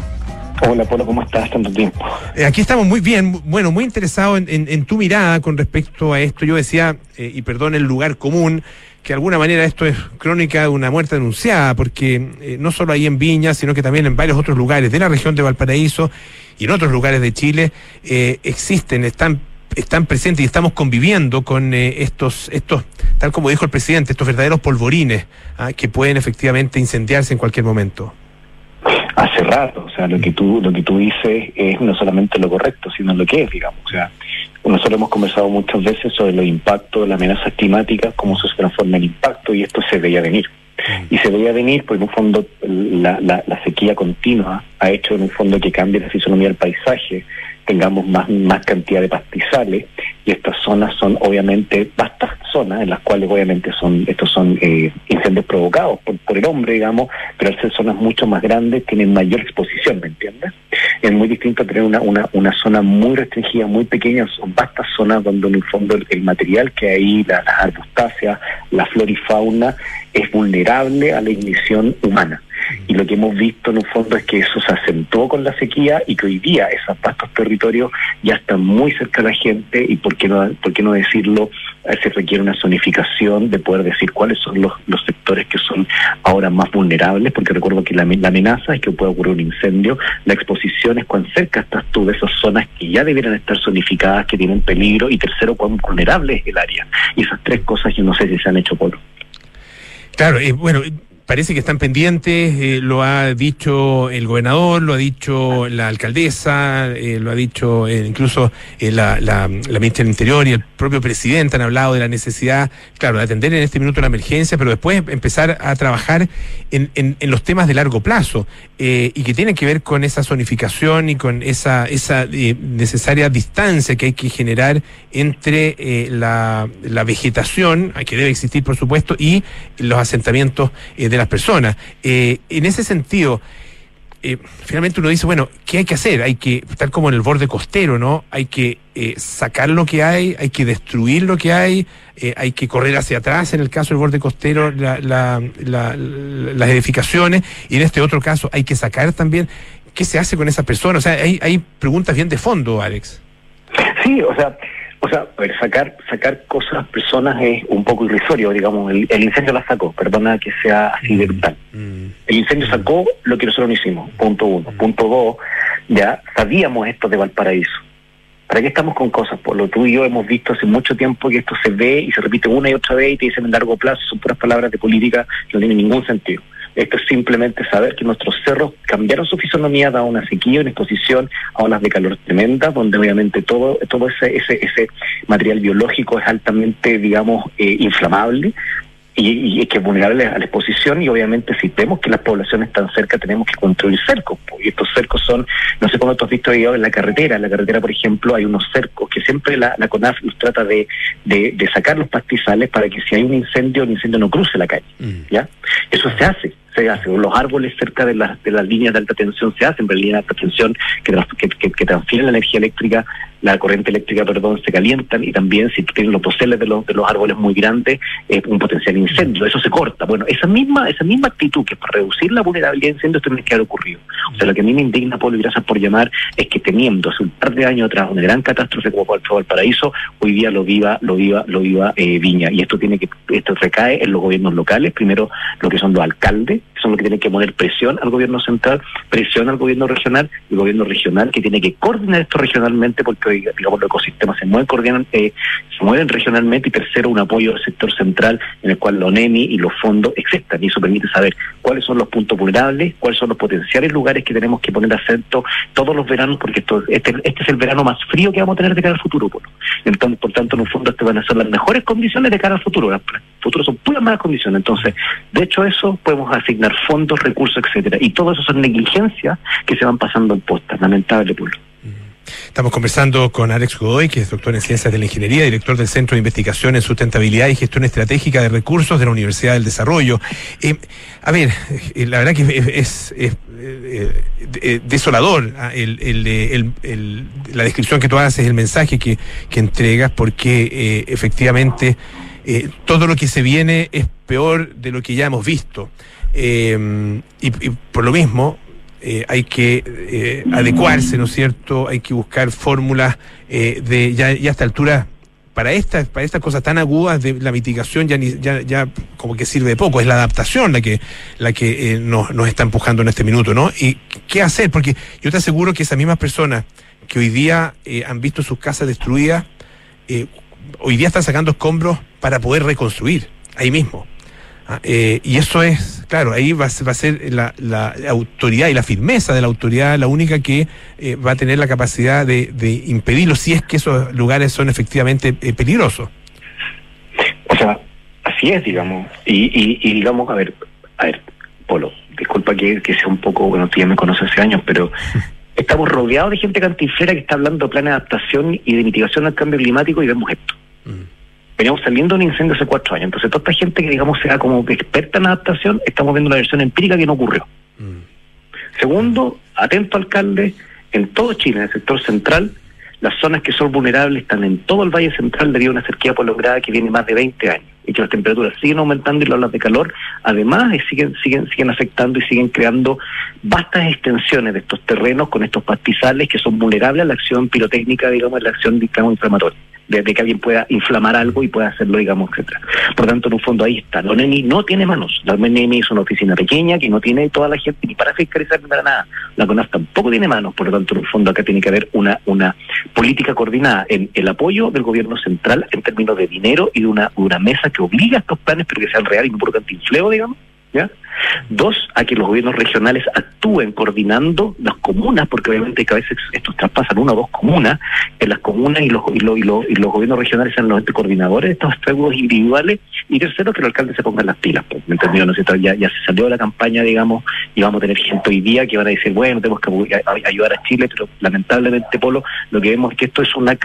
Hola, Polo, ¿cómo estás? Tanto tiempo. Aquí estamos muy bien, bueno, muy interesado en tu mirada con respecto a esto. Yo decía, y perdón el lugar común, que de alguna manera esto es crónica de una muerte anunciada, porque no solo ahí en Viña, sino que también en varios otros lugares de la región de Valparaíso y en otros lugares de Chile están presentes y estamos conviviendo con estos, tal como dijo el presidente, estos verdaderos polvorines que pueden efectivamente incendiarse en cualquier momento. Hace rato, o sea, lo que tú dices es no solamente lo correcto, sino lo que es, digamos, o sea, nosotros hemos conversado muchas veces sobre los impactos, las amenazas climáticas, cómo se transforma el impacto, y esto se veía venir. Y se veía venir porque en un fondo la sequía continua ha hecho en un fondo que cambie la fisonomía del paisaje, tengamos más cantidad de pastizales, y estas zonas son obviamente vastas zonas en las cuales obviamente estos son incendios provocados por el hombre, digamos, pero al ser zonas mucho más grandes tienen mayor exposición, ¿me entiendes? Es muy distinto tener una zona muy restringida, muy pequeña, son vastas zonas donde en el fondo el material que hay, las arbustáceas, la flora y fauna, es vulnerable a la ignición humana. Y lo que hemos visto en un fondo es que eso se acentuó con la sequía, y que hoy día esos vastos territorios ya están muy cerca de la gente, y por qué no decirlo, se requiere una zonificación de poder decir cuáles son los sectores que son ahora más vulnerables, porque recuerdo que la amenaza es que puede ocurrir un incendio, la exposición es cuán cerca estás tú de esas zonas que ya debieran estar zonificadas, que tienen peligro, y tercero, cuán vulnerable es el área. Y esas tres cosas yo no sé si se han hecho, Polo. Claro, bueno... Parece que están pendientes, lo ha dicho el gobernador, lo ha dicho la alcaldesa, lo ha dicho incluso la ministra del Interior y el propio presidente. Han hablado de la necesidad, claro, de atender en este minuto la emergencia, pero después empezar a trabajar en los temas de largo plazo, y que tienen que ver con esa zonificación y con esa necesaria distancia que hay que generar entre la vegetación, que debe existir por supuesto, y los asentamientos de las personas. En ese sentido, finalmente uno dice, bueno, ¿qué hay que hacer? Hay que, tal como en el borde costero, ¿no? Hay que sacar lo que hay que destruir lo que hay que correr hacia atrás, en el caso del borde costero, las edificaciones, y en este otro caso hay que sacar también, ¿qué se hace con esas personas? O sea, hay preguntas bien de fondo, Alex. Sí, o sea, a ver, sacar cosas, personas es un poco irrisorio, digamos, el incendio la sacó, perdona que sea así de brutal. El incendio sacó lo que nosotros no hicimos, punto uno. Punto dos, ya sabíamos esto de Valparaíso. ¿Para qué estamos con cosas? Por lo tú y yo hemos visto hace mucho tiempo que esto se ve y se repite una y otra vez, y te dicen en largo plazo, son puras palabras de política, no tienen ningún sentido. Esto es simplemente saber que nuestros cerros cambiaron su fisonomía, dado una sequía, una exposición a olas de calor tremendas, donde obviamente todo ese material biológico es altamente, digamos, inflamable, y que es vulnerable a la exposición, y obviamente si vemos que las poblaciones están cerca tenemos que construir cercos, y estos cercos son, no sé cómo tú has visto en la carretera por ejemplo hay unos cercos que siempre la CONAF los trata de sacar los pastizales para que si hay un incendio, el incendio no cruce la calle, ¿ya? Eso se hace, los árboles cerca de las líneas de alta tensión se hacen, pero líneas de alta tensión que transfieren la energía eléctrica la corriente eléctrica, perdón, se calientan, y también si tienen los doseles de los árboles muy grandes, un potencial incendio, eso se corta. Bueno, esa misma actitud que para reducir la vulnerabilidad de incendios tiene que haber ocurrido. O sea, lo que a mí me indigna, Polo, y gracias por llamar, es que teniendo hace un par de años atrás una gran catástrofe como el Valparaíso, hoy día lo viva Viña, y esto recae en los gobiernos locales, primero lo que son los alcaldes, que son los que tienen que poner presión al gobierno central, presión al gobierno regional, y el gobierno regional que tiene que coordinar esto regionalmente, porque digamos los ecosistemas se mueven, coordinan, se mueven regionalmente, y tercero, un apoyo del sector central en el cual la ONEMI y los fondos existan, y eso permite saber cuáles son los puntos vulnerables, cuáles son los potenciales lugares que tenemos que poner acento todos los veranos, porque este es el verano más frío que vamos a tener de cara al futuro, Polo. Entonces, por tanto, en un fondo estas van a ser las mejores condiciones de cara al futuro, las futuras son puras malas condiciones. Entonces, de hecho, eso podemos asignar fondos, recursos, etcétera, y todo eso son negligencias que se van pasando en postas, lamentable, Polo. Estamos conversando con Alex Godoy, que es doctor en Ciencias de la Ingeniería, director del Centro de Investigación en Sustentabilidad y Gestión Estratégica de Recursos de la Universidad del Desarrollo. La verdad que es desolador la descripción que tú haces, el mensaje que entregas, porque efectivamente todo lo que se viene es peor de lo que ya hemos visto. Y por lo mismo, hay que adecuarse, ¿no es cierto? Hay que buscar fórmulas de ya a esta altura, para estas cosas tan agudas de la mitigación ya como que sirve de poco, es la adaptación la que nos está empujando en este minuto, ¿no? ¿Y qué hacer? Porque yo te aseguro que esas mismas personas que hoy día han visto sus casas destruidas, hoy día están sacando escombros para poder reconstruir ahí mismo. Y eso es, claro, ahí va a ser la autoridad y la firmeza de la autoridad la única que va a tener la capacidad de impedirlo, si es que esos lugares son efectivamente peligrosos. O sea, así es, digamos. Y digamos, a ver, Polo, disculpa que sea un poco, bueno, tú ya me conoces hace años, pero estamos rodeados de gente cantinflera que está hablando de plan de adaptación y de mitigación al cambio climático, y vemos esto. Veníamos saliendo de un incendio hace 4 años. Entonces, toda esta gente que, digamos, sea como experta en adaptación, estamos viendo una versión empírica que no ocurrió. Segundo, atento, alcalde, en todo Chile, en el sector central, las zonas que son vulnerables están en todo el Valle Central debido a una sequía prolongada que viene más de 20 años y que las temperaturas siguen aumentando y las olas de calor, además, siguen afectando y siguen creando vastas extensiones de estos terrenos con estos pastizales que son vulnerables a la acción pirotécnica, digamos, a la acción, digamos, inflamatoria. De que alguien pueda inflamar algo y pueda hacerlo, digamos, etcétera. Por lo tanto, en un fondo ahí está. La ONEMI no tiene manos. La ONEMI es una oficina pequeña que no tiene toda la gente ni para fiscalizar ni para nada. La CONAF tampoco tiene manos. Por lo tanto, en un fondo acá tiene que haber una política coordinada en el apoyo del gobierno central en términos de dinero y de una mesa que obliga a estos planes, pero que sean reales y no por cantinfleo, digamos. ¿Ya? 2, a que los gobiernos regionales actúen coordinando las comunas, porque obviamente que a veces estos traspasan 1 o 2 comunas, en las comunas y los gobiernos regionales sean los coordinadores de estos feudos individuales, y tercero, que el alcalde se ponga en las pilas, pues, ¿me entendió? ¿No? Ya se salió de la campaña, digamos, y vamos a tener gente hoy día que van a decir, bueno, tenemos que ayudar a Chile, pero lamentablemente, Polo, lo que vemos es que esto es una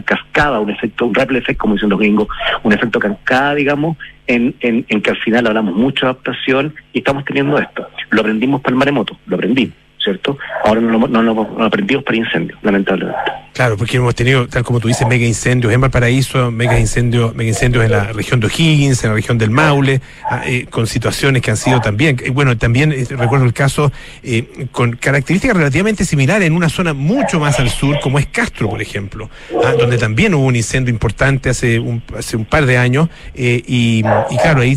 cascada, un efecto, un ripple effect, como dicen los gringos, un efecto cascada, digamos, en que al final hablamos mucho de adaptación y estamos teniendo esto. Lo aprendimos para el maremoto, lo aprendimos, ¿cierto? Ahora no lo aprendimos para incendios, lamentablemente. Claro, porque hemos tenido, tal como tú dices, mega incendios en Valparaíso, mega incendios en la región de O'Higgins, en la región del Maule, con situaciones que han sido también, también recuerdo el caso con características relativamente similares en una zona mucho más al sur, como es Castro, por ejemplo, donde también hubo un incendio importante hace un par de años, y claro, ahí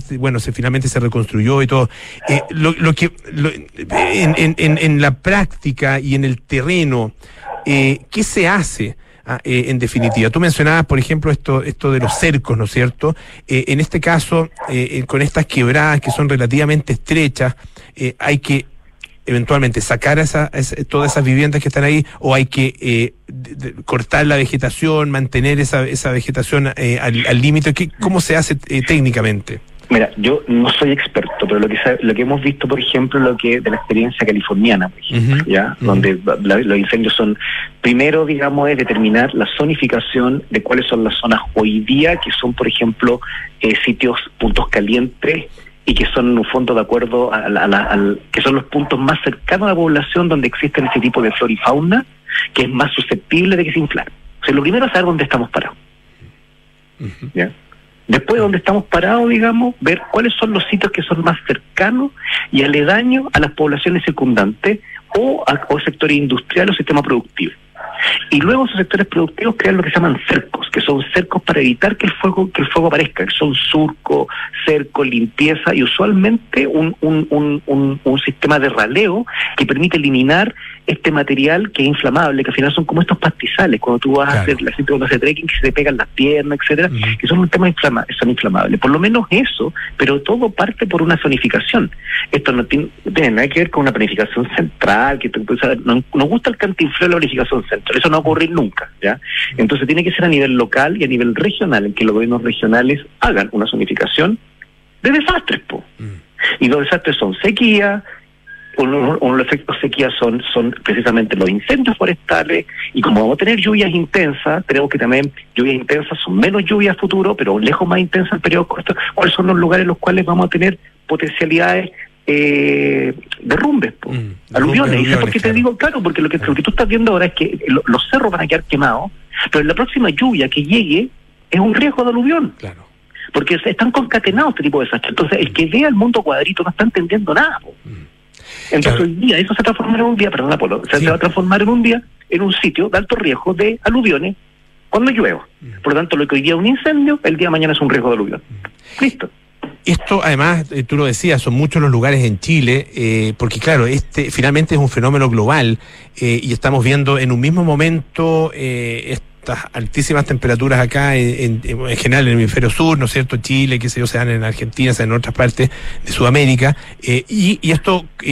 finalmente se reconstruyó y todo. En la práctica y en el terreno, ¿qué se hace en definitiva? Tú mencionabas, por ejemplo, esto de los cercos, ¿no es cierto? En este caso, con estas quebradas que son relativamente estrechas, hay que eventualmente sacar todas esas viviendas que están ahí, o hay que cortar la vegetación, mantener esa vegetación al límite. ¿Cómo se hace técnicamente? Mira, yo no soy experto, pero lo que hemos visto, por ejemplo, lo que de la experiencia californiana, por ejemplo, ¿ya? Donde los incendios son, primero, digamos, es determinar la zonificación de cuáles son las zonas hoy día que son, por ejemplo, sitios, puntos calientes, y que son en un fondo de acuerdo que son los puntos más cercanos a la población donde existen ese tipo de flora y fauna que es más susceptible de que se inflame. O sea, lo primero es saber dónde estamos parados. Uh-huh. ¿Ya? Después de dónde estamos parados, digamos, ver cuáles son los sitios que son más cercanos y aledaños a las poblaciones circundantes o sectores industriales o sistemas productivos. Y luego esos sectores productivos crean lo que se llaman cercos, que son cercos para evitar que el fuego aparezca, que son surco, cerco, limpieza y usualmente un sistema de raleo que permite eliminar este material que es inflamable, que al final son como estos pastizales, cuando tú vas a hacer la gente cuando hace trekking que se te pegan las piernas, etcétera, uh-huh. que son un tema inflamables, por lo menos eso, pero todo parte por una zonificación. Esto no tiene nada que ver con una planificación central, que nos gusta el cantinfleo de la planificación central, eso no va a ocurrir nunca, ¿ya? Entonces tiene que ser a nivel local y a nivel regional, en que los gobiernos regionales hagan una zonificación de desastres, po. Uh-huh. Y los desastres son sequía. Uno de los efectos sequía son precisamente los incendios forestales, y como vamos a tener lluvias intensas, tenemos que también lluvias intensas son menos lluvias futuro, pero lejos más intensas en periodos cortos. ¿Cuáles son los lugares en los cuales vamos a tener potencialidades derrumbes, aluviones? Y sé por qué te digo, claro, porque lo que tú estás viendo ahora es que los cerros van a quedar quemados, pero en la próxima lluvia que llegue es un riesgo de aluvión. Claro. Porque están concatenados este tipo de desastres. Entonces, el que vea el mundo cuadrito no está entendiendo nada, po. Entonces claro. Hoy día eso se transformará en un día, perdón Apolo, sí. Se va a transformar en un día en un sitio de alto riesgo de aluviones cuando llueva. Por lo tanto, lo que hoy día es un incendio, el día de mañana es un riesgo de aluvión. Listo. Esto, además, tú lo decías, son muchos los lugares en Chile, porque claro, finalmente es un fenómeno global, y estamos viendo en un mismo momento estas altísimas temperaturas acá, en general en el hemisferio sur, ¿no es cierto? Chile, qué sé yo, se dan en Argentina, se dan en otras partes de Sudamérica, y esto o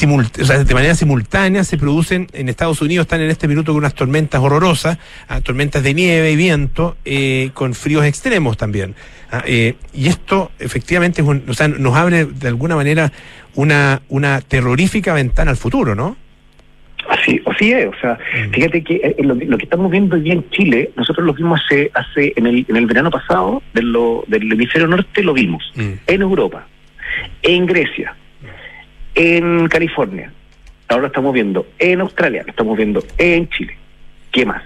sea, de manera simultánea se producen en Estados Unidos, están en este minuto con unas tormentas horrorosas, tormentas de nieve y viento, con fríos extremos también. Y esto efectivamente es o sea, nos abre de alguna manera una terrorífica ventana al futuro, ¿no? Así es, o sea, fíjate que lo que estamos viendo hoy día en Chile, nosotros lo vimos hace en el verano pasado, del hemisferio norte lo vimos, en Europa, en Grecia, en California, ahora lo estamos viendo en Australia, lo estamos viendo en Chile, ¿qué más?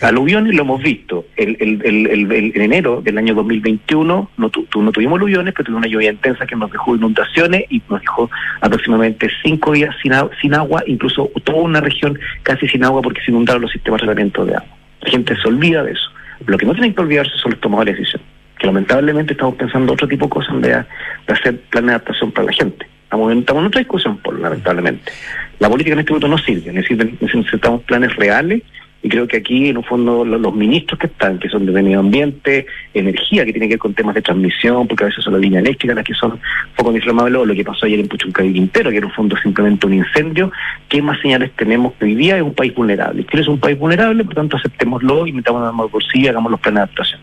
Aluviones lo hemos visto, en enero del año 2021 no tuvimos aluviones, pero tuvimos una lluvia intensa que nos dejó inundaciones y nos dejó aproximadamente 5 días sin agua, incluso toda una región casi sin agua porque se inundaron los sistemas de tratamiento de agua. La gente se olvida de eso. Lo que no tienen que olvidarse son los tomadores de decisión, que lamentablemente estamos pensando otro tipo de cosas de hacer planes de adaptación para la gente. Estamos en otra discusión, lamentablemente. La política en este momento no sirve, necesitamos planes reales. Y creo que aquí, en un fondo, los ministros que son de medio ambiente, energía, que tiene que ver con temas de transmisión, porque a veces son las líneas eléctricas las que son poco inflamables, o lo que pasó ayer en Puchuncaví Quintero, que en un fondo simplemente un incendio. ¿Qué más señales tenemos que hoy día es un país vulnerable? Chile es un país vulnerable, por tanto, aceptémoslo y metámonos por sí y hagamos los planes de adaptación.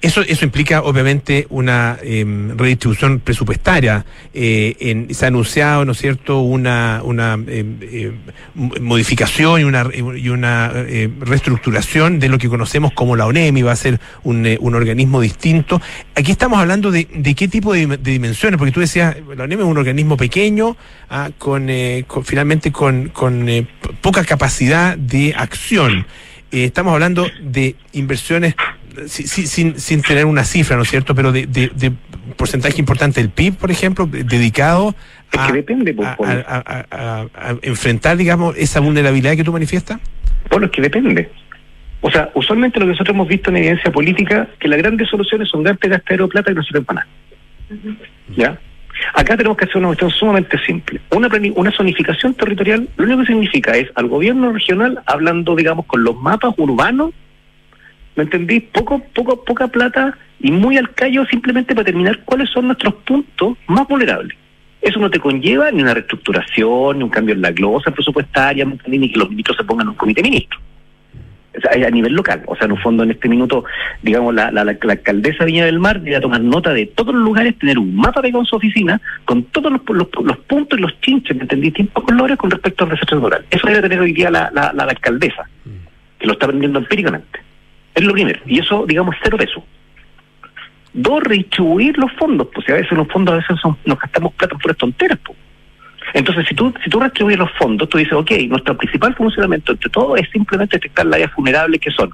Eso implica obviamente una redistribución presupuestaria. Se ha anunciado, ¿no es cierto?, una modificación y una reestructuración de lo que conocemos como la ONEMI. Va a ser un organismo distinto. Aquí estamos hablando de qué tipo de dimensiones, porque tú decías, la ONEMI es un organismo pequeño, con poca capacidad de acción. Estamos hablando de inversiones sin tener una cifra, ¿no es cierto?, pero de porcentaje importante del PIB, por ejemplo, dedicado a enfrentar, digamos, esa vulnerabilidad que tú manifiestas. Bueno, es que depende. O sea, usualmente lo que nosotros hemos visto en evidencia política, que las grandes soluciones son grandes gastaderos de plata y no sirven para nada. ¿Ya? Acá tenemos que hacer una cuestión sumamente simple. Una zonificación territorial, lo único que significa es al gobierno regional, hablando, digamos, con los mapas urbanos, ¿me entendí? Poca plata y muy al callo simplemente para determinar cuáles son nuestros puntos más vulnerables. Eso no te conlleva ni una reestructuración, ni un cambio en la glosa presupuestaria, ni que los ministros se pongan en un comité de ministros. O sea, a nivel local. O sea, en un fondo, en este minuto, digamos, la alcaldesa Viña del Mar debería tomar nota de todos los lugares, tener un mapa pegado en su oficina, con todos los puntos y los chinches, ¿me entendí? Distintos colores con respecto al desastre rural. Eso debe tener hoy día la alcaldesa, que lo está aprendiendo empíricamente. Es lo primero, y eso, digamos, 0 peso. 2, redistribuir los fondos, pues si a veces los fondos son, nos gastamos plata por las tonteras, pues. Entonces, si tú restribuyes los fondos, tú dices, ok, nuestro principal funcionamiento entre todo es simplemente detectar las áreas vulnerables que son,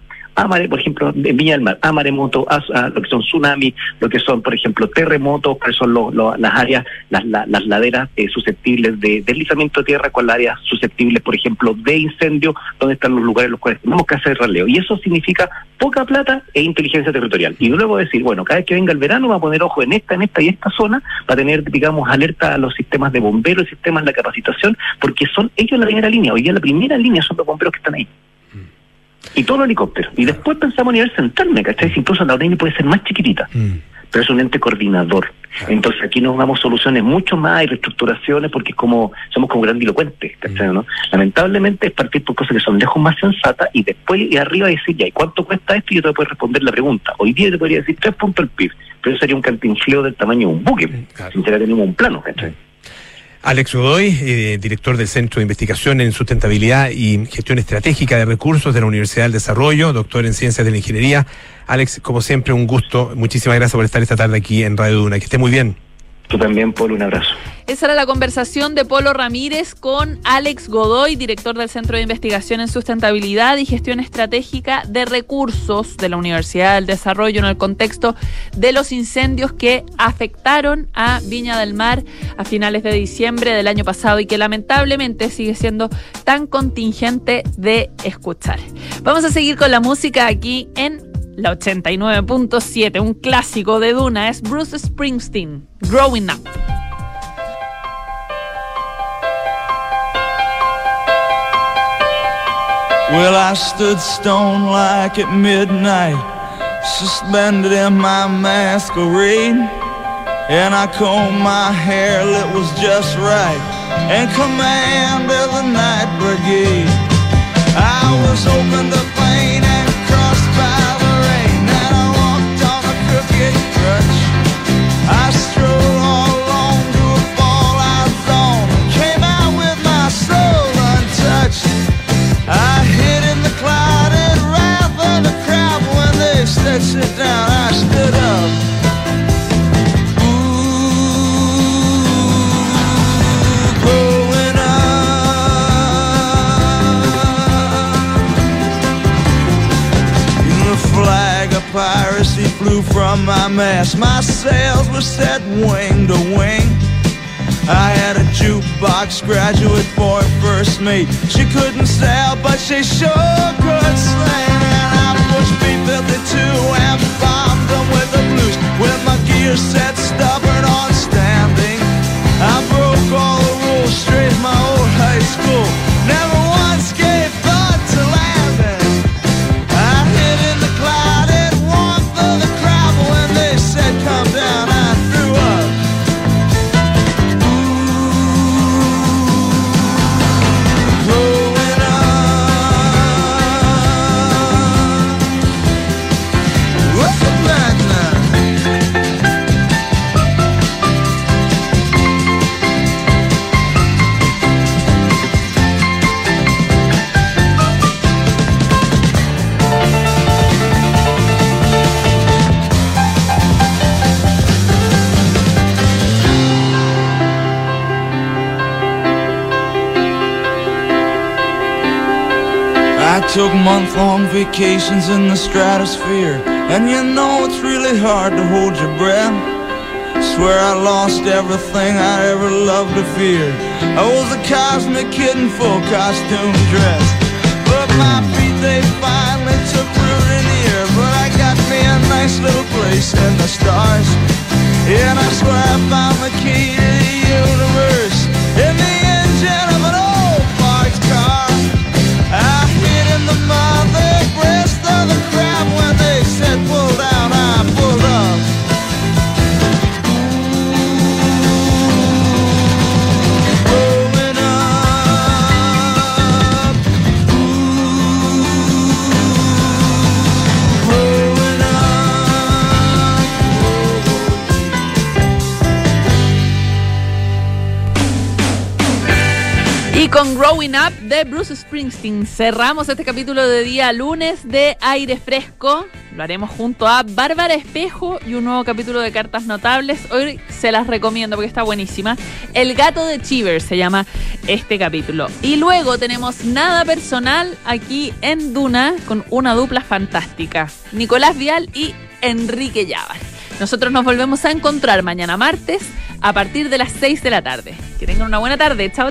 por ejemplo, en Viña del Mar, a maremoto, a lo que son tsunamis, lo que son, por ejemplo, terremotos, cuáles son las áreas, las laderas susceptibles de deslizamiento de tierra, cuáles áreas susceptibles, por ejemplo, de incendio, dónde están los lugares en los cuales tenemos que hacer raleo. Y eso significa poca plata e inteligencia territorial. Y luego decir, bueno, cada vez que venga el verano va a poner ojo en esta y esta zona, va a tener, digamos, alerta a los sistemas de bomberos, sistemas de la capacitación, porque son ellos la primera línea. Hoy día la primera línea son los bomberos que están ahí. Y todo el helicóptero. Y después pensamos a nivel central, ¿me cachai? Incluso la ONEMI puede ser más chiquitita, pero es un ente coordinador. Entonces aquí nos damos soluciones mucho más y reestructuraciones porque somos como grandilocuentes, ¿cachai? ¿No? Lamentablemente es partir por cosas que son lejos más sensatas y después ir arriba y decir, ya, ¿y cuánto cuesta esto? Y yo te puedo responder la pregunta. Hoy día te podría decir 3 puntos el PIB, pero eso sería un cantinfleo del tamaño de un buque, sin tener ningún plano, ¿cachai? Alex Godoy, director del Centro de Investigación en Sustentabilidad y Gestión Estratégica de Recursos de la Universidad del Desarrollo, doctor en Ciencias de la Ingeniería. Alex, como siempre, un gusto. Muchísimas gracias por estar esta tarde aquí en Radio Duna. Que esté muy bien. Tú también, Polo, un abrazo. Esa era la conversación de Polo Ramírez con Alex Godoy, director del Centro de Investigación en Sustentabilidad y Gestión Estratégica de Recursos de la Universidad del Desarrollo en el contexto de los incendios que afectaron a Viña del Mar a finales de diciembre del año pasado y que lamentablemente sigue siendo tan contingente de escuchar. Vamos a seguir con la música aquí en la 89.7, un clásico de Duna, es Bruce Springsteen, Growing Up. Well, I stood stone like at midnight, suspended in my masquerade, and I combed my hair, it was just right, and commanded the night brigade. I was open to pain and crossed by the rain, and I walked on a crooked crutch. I strolled all alone to a fallout zone, came out with my soul untouched. I hid in the clouded wrath of the crowd, when they said sit down, I stood up. Piracy flew from my mast, my sails were set wing to wing. I had a jukebox graduate for a first mate. She couldn't sail, but she sure could sing. And I pushed B-52 and bombed them with the blues, with my gear set stubborn on standing. I broke all the rules, straight my old high school. Never once gave thought to landing. I hid in the clouds of the crowd, but when they said come down, I threw up. Ooh, growing up. What's the plan took month-long vacations in the stratosphere, and you know it's really hard to hold your breath. Swear I lost everything I ever loved or feared. I was a cosmic kid in full costume dress, but my feet they finally took root in the earth. But I got me a nice little place in the stars, and I swear I found the key to the universe in the engine of an old parked car. I hid in the mother breast of the crowd, when they said pull down, I pulled up. Ooh, growing up. Ooh, growing up. Y con Growing Up de Bruce Springsteen cerramos este capítulo de día lunes de Aire Fresco. Lo haremos junto a Bárbara Espejo y un nuevo capítulo de Cartas Notables. Hoy se las recomiendo porque está buenísima. El gato de Cheever se llama este capítulo. Y luego tenemos Nada Personal aquí en Duna con una dupla fantástica, Nicolás Vial y Enrique Llavas. Nosotros nos volvemos a encontrar mañana martes a partir de las 6 de la tarde. Que tengan una buena tarde. Chao, chao.